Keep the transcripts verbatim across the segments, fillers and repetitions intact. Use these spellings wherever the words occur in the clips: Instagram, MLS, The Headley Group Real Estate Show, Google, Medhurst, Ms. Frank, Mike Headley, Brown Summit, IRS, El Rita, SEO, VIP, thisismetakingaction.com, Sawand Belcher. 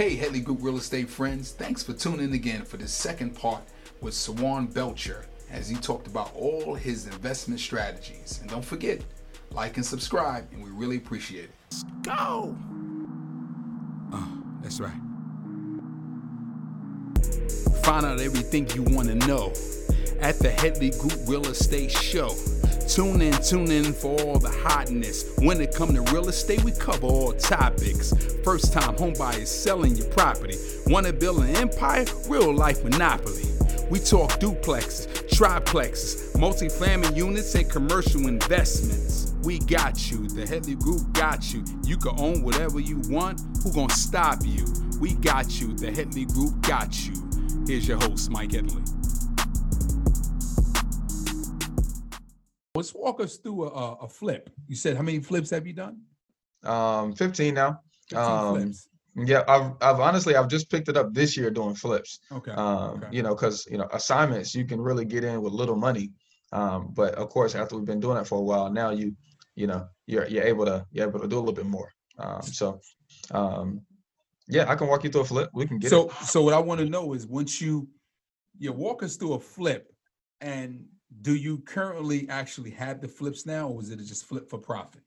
Hey, Headley Group Real Estate friends, thanks for tuning in again for the second part with Sawand Belcher as he talked about all his investment strategies. And don't forget, like and subscribe, and we really appreciate it. Let's go! Uh, that's right. Find out everything you want to know at the Headley Group Real Estate Show. Tune in, tune in for all the hotness. When it comes to real estate, we cover all topics. First time home buyers selling your property. Want to build an empire? Real life monopoly. We talk duplexes, triplexes, multifamily units, and commercial investments. We got you. The Headley Group got you. You can own whatever you want. Who gonna stop you? We got you. The Headley Group got you. Here's your host, Mike Headley. Let's walk us through a, a flip. You said how many flips have you done? Um, fifteen now. fifteen um, flips. Yeah, I've, I've honestly, I've just picked it up this year doing flips. Okay. Um, okay. You know, because, you know, assignments, you can really get in with little money. Um, but of course, after we've been doing it for a while now, you, you know, you're, you're able to, you're able to do a little bit more. Um, so, um, yeah, I can walk you through a flip. We can get so, it. So what I want to know is once you, you walk us through a flip, and do you currently actually have the flips now, or is it just flip for profit?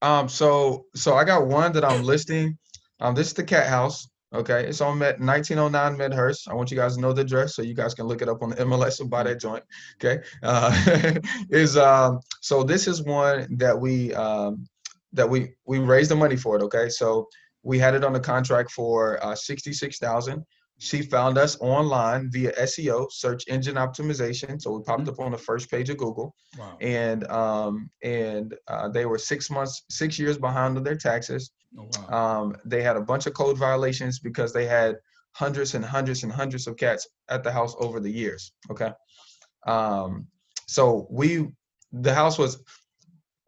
Um, so, so I got one that I'm listing. Um, this is the Cat House. Okay. It's on Met, nineteen oh nine Medhurst. I want you guys to know the address so you guys can look it up on the M L S and buy that joint. Okay. Uh, is, um, so this is one that we, um, that we, we raised the money for it. Okay. So we had it on the contract for, uh, sixty-six thousand. She found us online via S E O, search engine optimization. So we popped mm-hmm. up on the first page of Google. Wow. And um, and uh, they were six months, six years behind on their taxes. Oh, wow. Um, they had a bunch of code violations because they had hundreds and hundreds and hundreds of cats at the house over the years. Okay. Um, so we, the house was,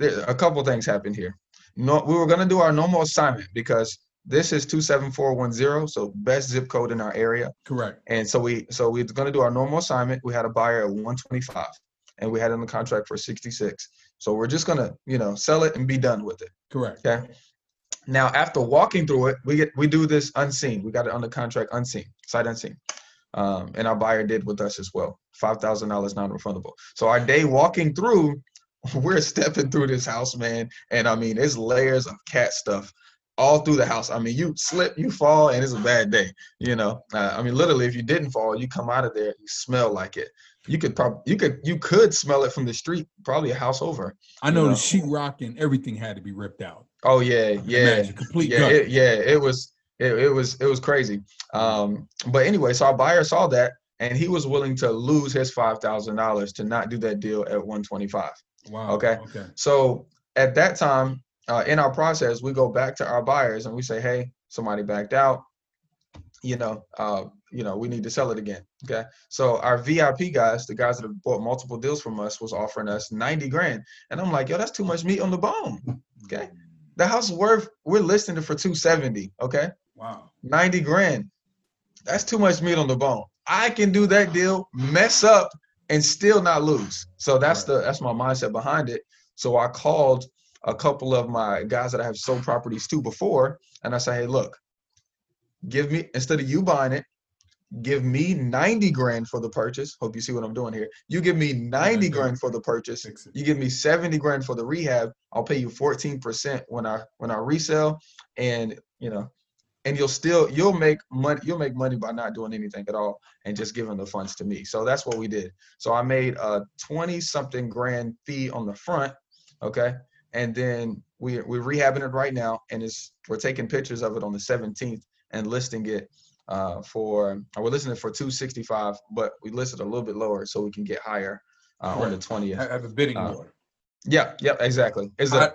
a couple things happened here. No, we were gonna do our normal assignment because this is two seven four one zero, so best zip code in our area. Correct. And so we so we're gonna do our normal assignment. We had a buyer at one twenty-five, and we had it in the contract for sixty-six. So we're just gonna, you know, sell it and be done with it. Correct. Okay. Now after walking through it, we get we do this unseen. We got it under contract unseen, sight unseen, um, and our buyer did with us as well. Five thousand dollars non-refundable. So our day walking through, we're stepping through this house, man, and I mean, it's layers of cat stuff all through the house. I mean, you slip, you fall, and it's a bad day, you know. Uh, I mean, literally, if you didn't fall, you come out of there, you smell like it. You could probably, you could, you could smell it from the street, probably a house over. I know, you know? The sheetrock and everything had to be ripped out. Oh yeah, yeah, imagine, complete yeah, it, yeah. It was, it, it was, it was crazy. Um, but anyway, so our buyer saw that, and he was willing to lose his five thousand dollars to not do that deal at one twenty-five. Wow. Okay. Okay. So at that time, Uh, in our process, we go back to our buyers and we say, hey, somebody backed out, you know, uh, you know, we need to sell it again. Okay. So our V I P guys, the guys that have bought multiple deals from us, was offering us ninety grand. And I'm like, yo, that's too much meat on the bone. Okay. The house worth, we're listing it for two seventy. Okay. Wow. ninety grand. That's too much meat on the bone. I can do that deal, mess up, and still not lose. So that's right. the, that's my mindset behind it. So I called a couple of my guys that I have sold properties to before, and I say, hey, look, give me, instead of you buying it, give me ninety grand for the purchase. Hope you see what I'm doing here. You give me ninety grand for the purchase. You give me seventy grand for the rehab. I'll pay you fourteen percent when I, when I resell. And, you know, and you'll still, you'll make money, you'll make money by not doing anything at all and just giving the funds to me. So that's what we did. So I made a twenty something grand fee on the front. Okay. And then we, we're rehabbing it right now, and it's, we're taking pictures of it on the seventeenth and listing it uh, for, we're listing it for two sixty-five, but we listed a little bit lower so we can get higher uh, on the twentieth. I have a bidding uh, war. Yeah, yeah, exactly. Is I, it?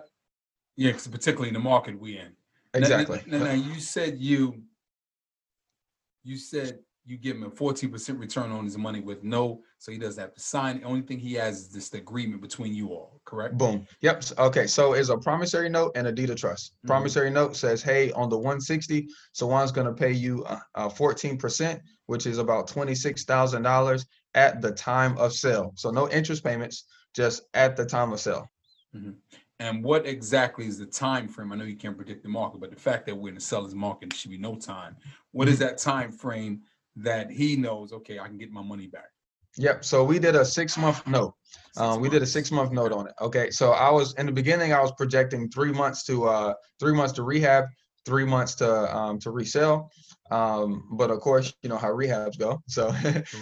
Yeah, cause particularly in the market we in. Exactly. Now, now, now you said you, you said you give him a fourteen percent return on his money with no, so he doesn't have to sign. The only thing he has is this agreement between you all, correct? Boom. Yep. Okay. So it's a promissory note and a deed of trust. Mm-hmm. Promissory note says, hey, on the one sixty, Sawand's going to pay you uh, uh, fourteen percent, which is about twenty-six thousand dollars at the time of sale. So no interest payments, just at the time of sale. Mm-hmm. And what exactly is the time frame? I know you can't predict the market, but the fact that we're in the seller's market, there should be no time. What is that time frame that he knows, okay, I can get my money back? Yep. So we did a six month note. Six um, we did a six month note on it. Okay. So I was, in the beginning, I was projecting three months to uh, three months to rehab, three months to um, to resell. Um, but of course, you know how rehabs go. So,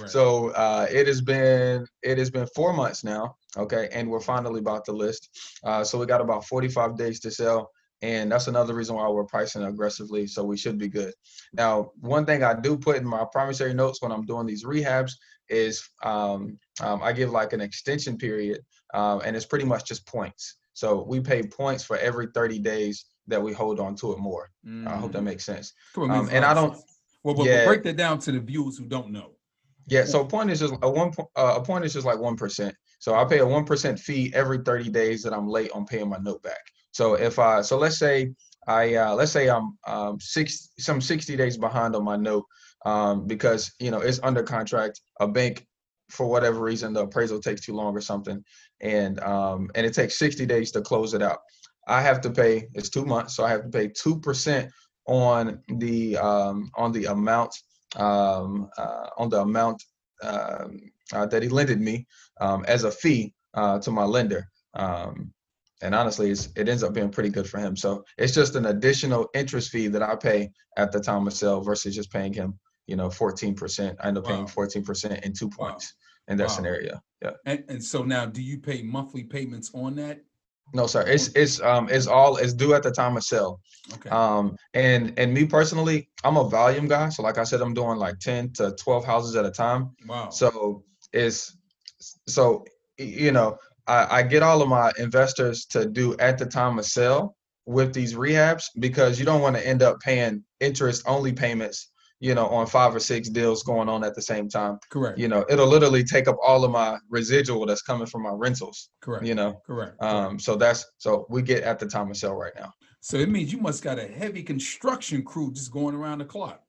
so uh, it has been it has been four months now. Okay, and we're finally about to list. Uh, so we got about forty-five days to sell, and that's another reason why we're pricing aggressively. So we should be good. Now, one thing I do put in my promissory notes when I'm doing these rehabs is um, um, I give like an extension period, um, and it's pretty much just points. So we pay points for every thirty days that we hold on to it more. Mm. I hope that makes sense. Cool, makes um, and I don't. Well, well, yeah. We'll break that down to the viewers who don't know. Yeah. Cool. So a point is just a one. Uh, a point is just like one percent. So I pay a one percent fee every thirty days that I'm late on paying my note back. So if I, so let's say I, uh, let's say I'm um, six, some sixty days behind on my note um, because you know it's under contract. A bank, for whatever reason, the appraisal takes too long or something, and um, and it takes sixty days to close it out. I have to pay, it's two months, so I have to pay two percent on the um, on the amount um, uh, on the amount uh, uh, that he lended me um, as a fee uh, to my lender. Um, and honestly, it's, it ends up being pretty good for him. So it's just an additional interest fee that I pay at the time of sale versus just paying him, you know, fourteen percent. I end up paying fourteen percent in two points wow. in that wow. scenario. Yeah. And, and so now, do you pay monthly payments on that? No, sir. It's it's um it's all it's due at the time of sale. Okay. Um and and me personally, I'm a volume guy. So like I said, I'm doing like ten to twelve houses at a time. Wow. So it's so you know I, I get all of my investors to do at the time of sale with these rehabs because you don't want to end up paying interest only payments, you know, on five or six deals going on at the same time. Correct. You know, it'll literally take up all of my residual that's coming from my rentals. Correct. You know, correct. Um, correct. So that's, so we get at the time of sale right now. So it means you must got a heavy construction crew just going around the clock.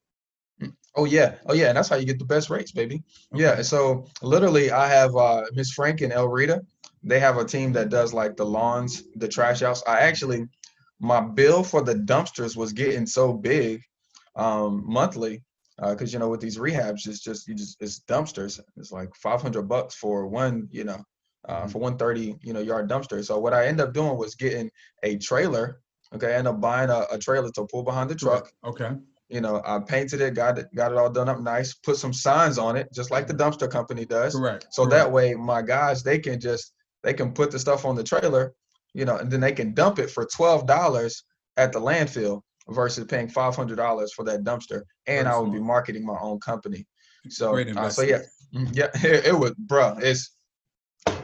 Oh yeah. Oh yeah. And that's how you get the best rates, baby. Okay. Yeah. So literally I have uh, Miz Frank and El Rita. They have a team that does like the lawns, the trash house. I actually, my bill for the dumpsters was getting so big um monthly because uh, you know with these rehabs it's just you just it's dumpsters. It's like five hundred bucks for one, you know, uh mm-hmm. for one thirty, you know, yard dumpster. So what I end up doing was getting a trailer. Okay, I end up buying a, a trailer to pull behind the truck. Okay, you know, I painted it, got it got it all done up nice, put some signs on it just like the dumpster company does. Correct. So correct. That way my guys, they can just they can put the stuff on the trailer, you know, and then they can dump it for twelve dollars at the landfill versus paying five hundred dollars for that dumpster. And I would be marketing my own company. So, uh, so yeah, yeah, it, it would, bro, it's,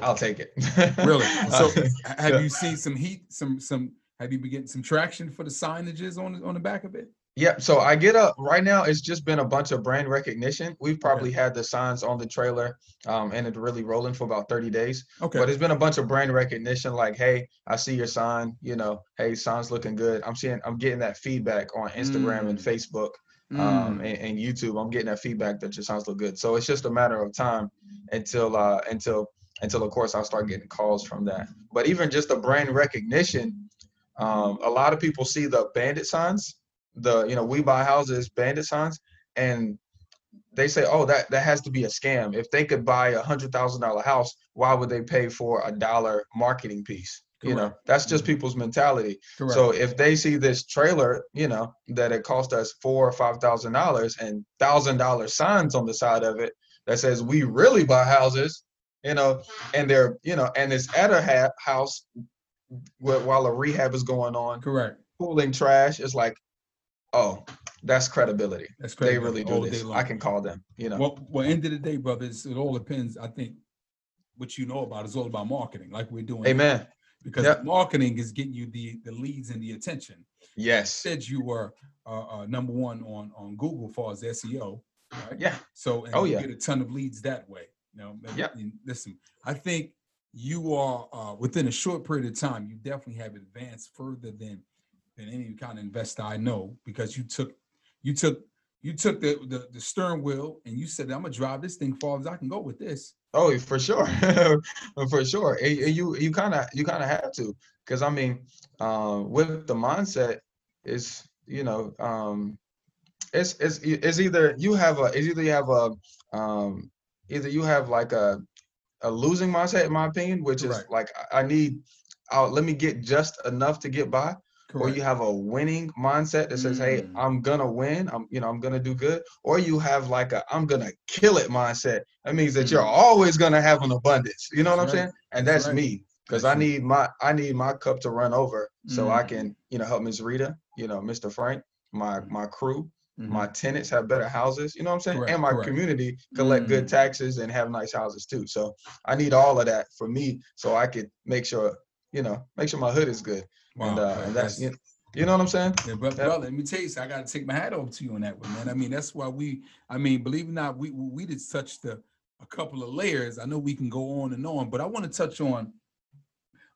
I'll take it. Really? So have yeah. you seen some heat, some, some, have you been getting some traction for the signages on, on the back of it? Yeah. So I get up right now. It's just been a bunch of brand recognition. We've probably okay. had the signs on the trailer um, and it really rolling for about thirty days. Okay. But it's been a bunch of brand recognition. Like, hey, I see your sign, you know, hey, sign's looking good. I'm seeing, I'm getting that feedback on Instagram mm. and Facebook mm. um, and, and YouTube. I'm getting that feedback that your signs look good. So it's just a matter of time until, uh, until, until of course I start getting calls from that. But even just the brand recognition, um, a lot of people see the bandit signs. The, you know, we buy houses, bandit signs, and they say, oh, that, that has to be a scam. If they could buy a hundred thousand dollar house, why would they pay for a dollar marketing piece? Correct. You know, that's just people's mentality. Correct. So if they see this trailer, you know, that it cost us four or five thousand dollars and thousand dollar signs on the side of it that says we really buy houses, you know, and they're, you know, and it's at a ha- house while a rehab is going on, correct, pooling trash, it's like, oh, that's credibility. That's credibility. They really do this. I can call them, you know. Well, well, end of the day, brothers, it all depends. I think what you know about is all about marketing, like we're doing. Amen. Now. Because yep. marketing is getting you the, the leads and the attention. Yes. You said you were uh, uh, number one on, on Google as far as S E O. Right? Yeah. So and oh, you yeah. get a ton of leads that way. You know, yeah. Listen, I think you are uh, within a short period of time, you definitely have advanced further than than any kind of investor I know, because you took, you took, you took the, the, the steering wheel and you said, I'm gonna drive this thing far as I can go with this. Oh, for sure, for sure. And you, you kind of, you kind of have to. Because I mean, uh, with the mindset, it's you know, um, it's it's it's either you have a it's either you have a um, either you have like a a losing mindset, in my opinion, which Correct. Is like I need, I'll, let me get just enough to get by. Correct. Or you have a winning mindset that says, mm. hey, I'm gonna win. I'm, you know, I'm gonna do good. Or you have like a, I'm gonna kill it mindset. That means that mm. you're always gonna have an abundance. You know that's what I'm right. saying? And that's, that's right. me, because I need my, I need my cup to run over, mm. so I can, you know, help Miz Rita, you know, Mister Frank, my my crew, mm. my tenants have better houses. You know what I'm saying? Correct. And my Correct. Community collect mm. good taxes and have nice houses too. So I need all of that for me, so I could make sure, you know, make sure my hood is good. Wow, and, uh, and that's, you know, you know what I'm saying? Yeah, but yeah. brother, let me tell you, so I got to take my hat off to you on that one, man. I mean, that's why we, I mean, believe it or not, we we did touch the, a couple of layers. I know we can go on and on, but I want to touch on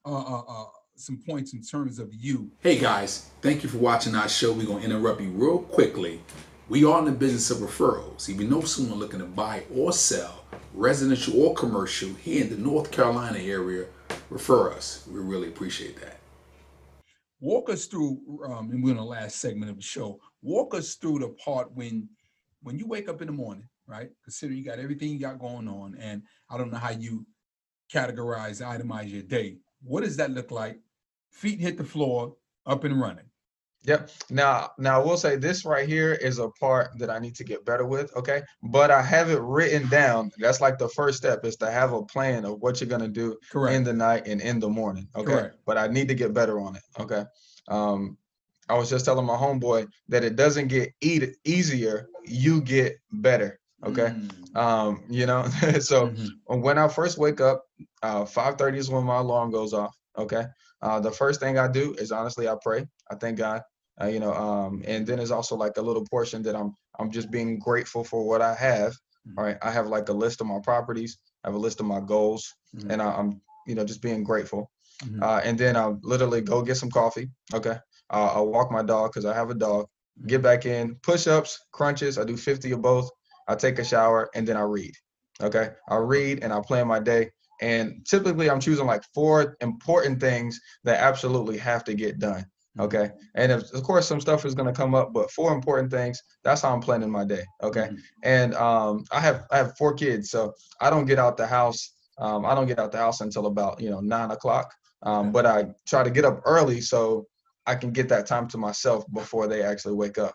uh, uh, uh, some points in terms of you. Hey guys, thank you for watching our show. We're going to interrupt you real quickly. We are in the business of referrals. If you know someone looking to buy or sell, residential or commercial, here in the North Carolina area, refer us. We really appreciate that. Walk us through, um, and we're in the last segment of the show, walk us through the part when when you wake up in the morning, right? Consider you got everything you got going on, and I don't know how you categorize, itemize your day. What does that look like? Feet hit the floor, up and running. Yep. Now, now I will say this right here is a part that I need to get better with. Okay. But I have it written down. That's like the first step, is to have a plan of what you're going to do Correct. In the night and in the morning. Okay. Correct. But I need to get better on it. Okay. Um, I was just telling my homeboy that it doesn't get e- easier. You get better. Okay. Mm. Um, you know, so mm-hmm. when I first wake up, uh, five thirty is when my alarm goes off. Okay. Uh, the first thing I do is honestly, I pray. I thank God. Uh, you know, um, and then there's also like a little portion that I'm I'm just being grateful for what I have. Mm-hmm. All right. I have like a list of my properties. I have a list of my goals, mm-hmm. and I, I'm, you know, just being grateful. Mm-hmm. Uh, and then I'll literally go get some coffee. Okay. Uh, I'll walk my dog, because I have a dog, mm-hmm. get back in, push ups, crunches. I do fifty of both. I take a shower, and then I read. Okay. I read and I plan my day. And typically I'm choosing like four important things that absolutely have to get done. Okay. And if, of course, some stuff is going to come up, but four important things, that's how I'm planning my day. Okay. Mm-hmm. And, um, I have, I have four kids, so I don't get out the house. Um, I don't get out the house until about, you know, nine o'clock. Um, okay. But I try to get up early so I can get that time to myself before they actually wake up,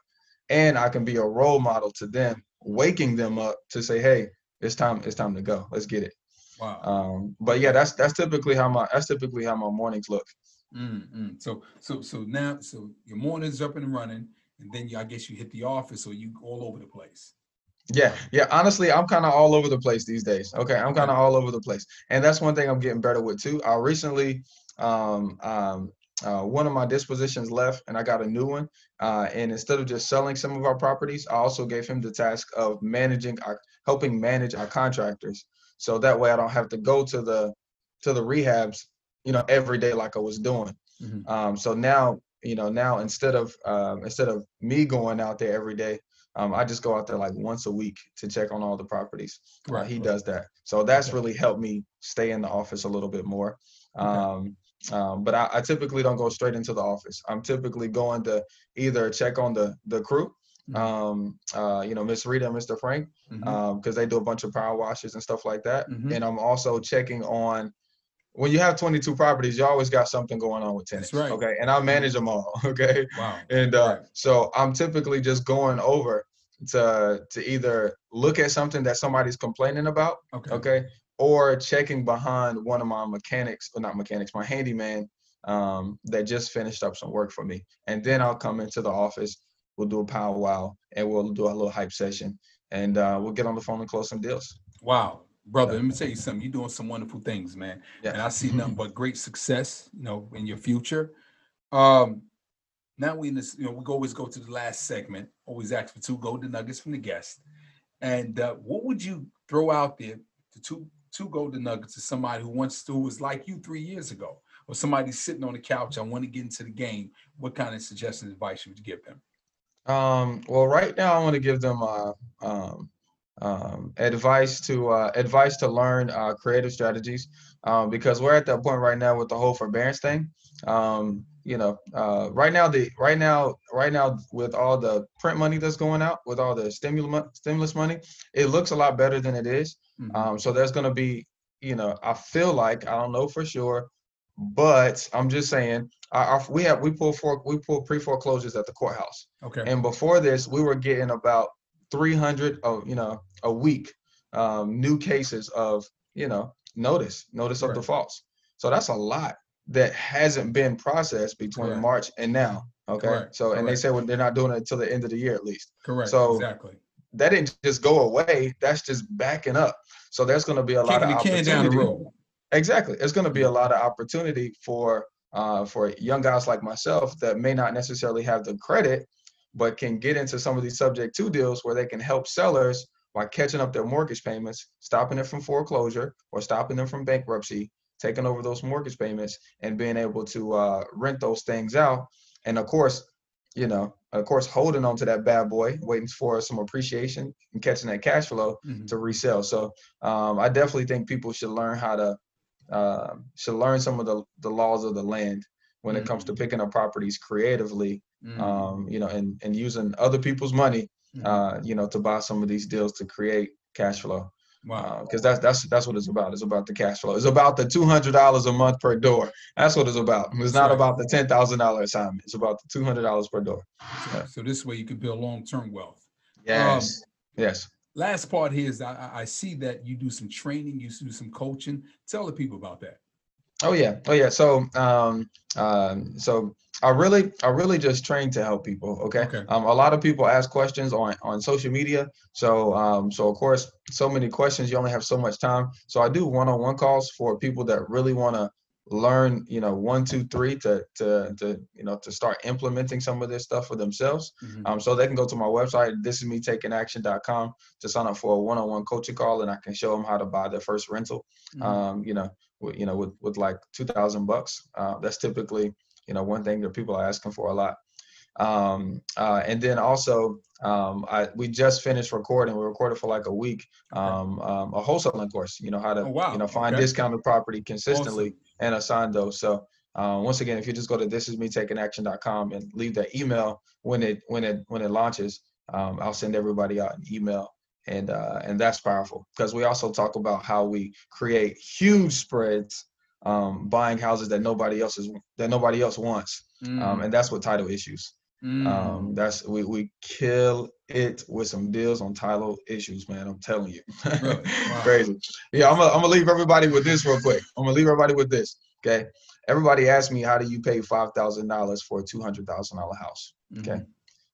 and I can be a role model to them, waking them up to say, hey, it's time, it's time to go. Let's get it. Wow. Um, but yeah, that's, that's typically how my, that's typically how my mornings look. Mm-hmm. So, so, so now, so your morning's up and running, and then you, I guess you hit the office, or you all over the place. Yeah. Yeah. Honestly, I'm kind of all over the place these days. Okay. I'm kind of all over the place. And that's one thing I'm getting better with too. I recently, um, um, uh, one of my dispositions left, and I got a new one. Uh, and instead of just selling some of our properties, I also gave him the task of managing our, helping manage our contractors. So that way I don't have to go to the, to the rehabs, you know, every day like I was doing. Mm-hmm. Um, so now, you know, now instead of um, instead of me going out there every day, um, I just go out there like once a week to check on all the properties. Right. Uh, he right. does that. So that's okay. really helped me stay in the office a little bit more. Okay. Um, um, but I, I typically don't go straight into the office. I'm typically going to either check on the, the crew, mm-hmm. um, uh, you know, Miz Rita and Mister Frank, because mm-hmm. um, they do a bunch of power washes and stuff like that. Mm-hmm. And I'm also checking on, when you have twenty-two properties, you always got something going on with tenants. That's right. Okay. And I manage them all. Okay. Wow. And uh, right. so I'm typically just going over to, to either look at something that somebody's complaining about. Okay. Okay. Or checking behind one of my mechanics, or not mechanics, my handyman, um, that just finished up some work for me. And then I'll come into the office. We'll do a powwow, and we'll do a little hype session, and uh, we'll get on the phone and close some deals. Wow. Brother, let me tell you something. You're doing some wonderful things, man. Yeah. And I see nothing but great success, you know, in your future. Um, now we, in this, you know, we always go to the last segment. Always ask for two golden nuggets from the guest. And uh, what would you throw out there, the two two golden nuggets, to somebody who wants to, who was like you three years ago, or somebody sitting on the couch, I want to get into the game. What kind of suggestions and advice would you give them? Um, well, right now I want to give them uh, um, um, advice to uh, advice to learn uh, creative strategies, um, because we're at that point right now with the whole forbearance thing. Um, you know, uh, right now the right now right now with all the print money that's going out, with all the stimulus stimulus money, it looks a lot better than it is. Mm-hmm. Um, so there's going to be, you know, I feel like, I don't know for sure, but I'm just saying, I, I, we have we pull for we pull pre foreclosures at the courthouse. Okay. And before this, we were getting about three hundred, oh, you know, a week, um, new cases of, you know, notice notice of right. defaults. So that's a lot that hasn't been processed between Correct. March and now. Okay. Correct. So and Correct. They said, well, they're not doing it until the end of the year at least. Correct. So exactly. That didn't just go away. That's just backing up. So there's going to be a lot Kicking of opportunity. Down the road. Exactly. It's going to be a lot of opportunity for uh, for young guys like myself that may not necessarily have the credit, but can get into some of these subject to deals where they can help sellers by catching up their mortgage payments, stopping it from foreclosure or stopping them from bankruptcy, taking over those mortgage payments and being able to uh, rent those things out. And of course, you know, of course, holding on to that bad boy, waiting for some appreciation and catching that cash flow mm-hmm. to resell. So um, I definitely think people should learn how to uh, should learn some of the, the laws of the land when mm-hmm. it comes to picking up properties creatively, mm-hmm. um, you know, and, and using other people's money, mm-hmm. uh, you know, to buy some of these deals to create cash flow. Wow. Because uh, that's that's that's what it's about. It's about the cash flow. It's about the two hundred dollars a month per door. That's what it's about. It's that's not right. about the ten thousand dollars assignment. It's about the two hundred dollars per door. So, yeah. so this way you can build long-term wealth. Yes. Um, yes. Last part here is I, I see that you do some training, you do some coaching. Tell the people about that. Oh yeah. Oh yeah. So, um, um, so I really, I really just train to help people. Okay. okay. Um, a lot of people ask questions on, on social media. So, um, so of course, so many questions, you only have so much time. So I do one-on-one calls for people that really want to learn, you know, one, two, three to, to, to, you know, to start implementing some of this stuff for themselves. Mm-hmm. Um, so they can go to my website, this is me taking action dot com, to sign up for a one-on-one coaching call, and I can show them how to buy their first rental. Mm-hmm. Um, you know, you know, with, with like two thousand bucks. Uh, that's typically, you know, one thing that people are asking for a lot. Um, uh, and then also, um, I, we just finished recording, we recorded for like a week, um, um, a wholesaling course, you know, how to, oh, wow. you know, find okay. discounted property consistently awesome. And assign those. So, uh, once again, if you just go to this is me taking action dot com and leave that email when it, when it, when it launches, um, I'll send everybody out an email. And uh, and that's powerful, because we also talk about how we create huge spreads, um, buying houses that nobody else is that nobody else wants, mm. um, and that's what title issues. Mm. Um, that's we we kill it with some deals on title issues, man. I'm telling you, really? Wow. Crazy. Yeah, I'm gonna I'm gonna leave everybody with this real quick. I'm gonna leave everybody with this. Okay, everybody asks me, how do you pay five thousand dollars for a two hundred thousand dollar house? Mm-hmm. Okay,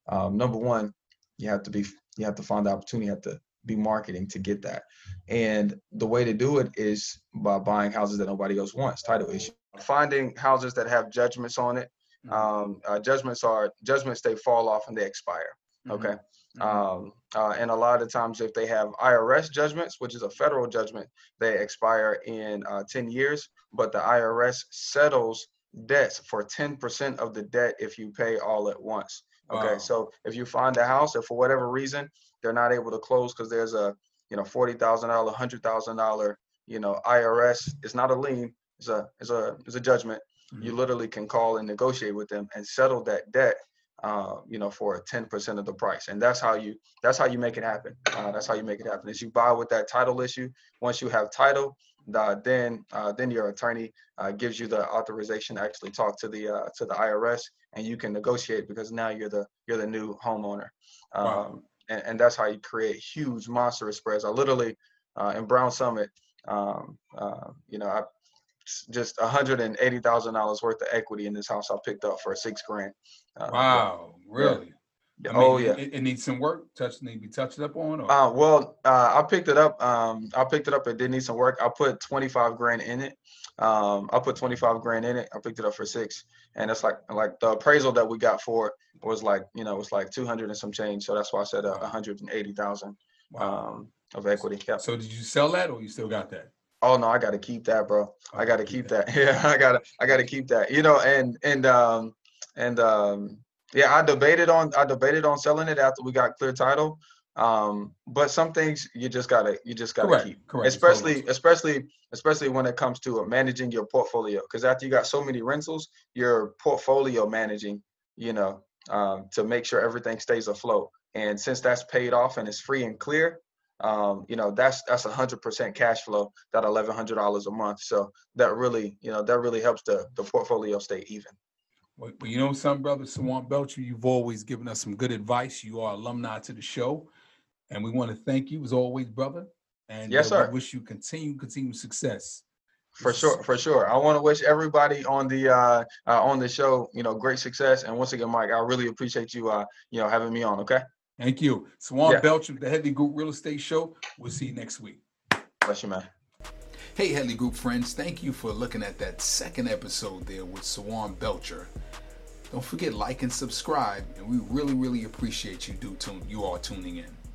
um, number one, you have to be. You have to find the opportunity, you have to be marketing to get that. And the way to do it is by buying houses that nobody else wants, title issue. Finding houses that have judgments on it. Mm-hmm. Um, uh, judgments are, judgments, they fall off and they expire, mm-hmm. okay? Mm-hmm. Um, uh, and a lot of times if they have I R S judgments, which is a federal judgment, they expire in uh, ten years, but the I R S settles debts for ten percent of the debt if you pay all at once. Okay, wow. So if you find a house and for whatever reason they're not able to close because there's a you know forty thousand dollar, hundred thousand dollar you know I R S, it's not a lien, it's a it's a it's a judgment. Mm-hmm. You literally can call and negotiate with them and settle that debt, uh, you know, for ten percent of the price, and that's how you that's how you make it happen. Uh, that's how you make it happen. Is you buy with that title issue. Once you have title, uh, then uh, then your attorney uh, gives you the authorization to actually talk to the uh, to the I R S. And you can negotiate, because now you're the you're the new homeowner, um, wow. and, and that's how you create huge monstrous spreads. I literally uh, in Brown Summit, um, uh, you know, I just one hundred and eighty thousand dollars worth of equity in this house I picked up for six grand. Uh, wow, really? Yeah. I mean, oh yeah. It, it needs some work. Touch need to be touched up on. Or? Uh, well, uh, I picked it up. Um, I picked it up. It did need some work. I put twenty five grand in it. Um, I put twenty-five grand in it. I picked it up for six, and it's like, like the appraisal that we got for it was like, you know, it's like two hundred and some change. So that's why I said uh, one hundred eighty thousand wow. um, of equity. Yep. So did you sell that, or you still got that? Oh no, I got to keep that, bro. Oh, I got to keep that. that. Yeah. I gotta, I gotta keep that, you know, and, and, um, and, um, yeah, I debated on, I debated on selling it after we got clear title. Um, but some things you just gotta, you just gotta correct, keep, correct, especially, totally. especially, especially when it comes to uh, managing your portfolio. Cause after you got so many rentals, your portfolio managing, you know, um, to make sure everything stays afloat. And since that's paid off and it's free and clear, um, you know, that's, that's a hundred percent cash flow, that eleven hundred dollars a month. So that really, you know, that really helps the, the portfolio stay even. Well, you know, some brother, Sawand Belcher, you've always given us some good advice. You are alumni to the show. And we want to thank you as always, brother. And yes, uh, sir. We wish you continue, continue success. For this sure, is- for sure. I want to wish everybody on the uh, uh, on the show, you know, great success. And once again, Mike, I really appreciate you, uh, you know, having me on. Okay. Thank you, Sawand yeah. Belcher, the Headley Group Real Estate Show. We'll see you next week. Bless you, man. Hey, Headley Group friends, thank you for looking at that second episode there with Sawand Belcher. Don't forget, like and subscribe, and we really, really appreciate you. Do tune, you all tuning in.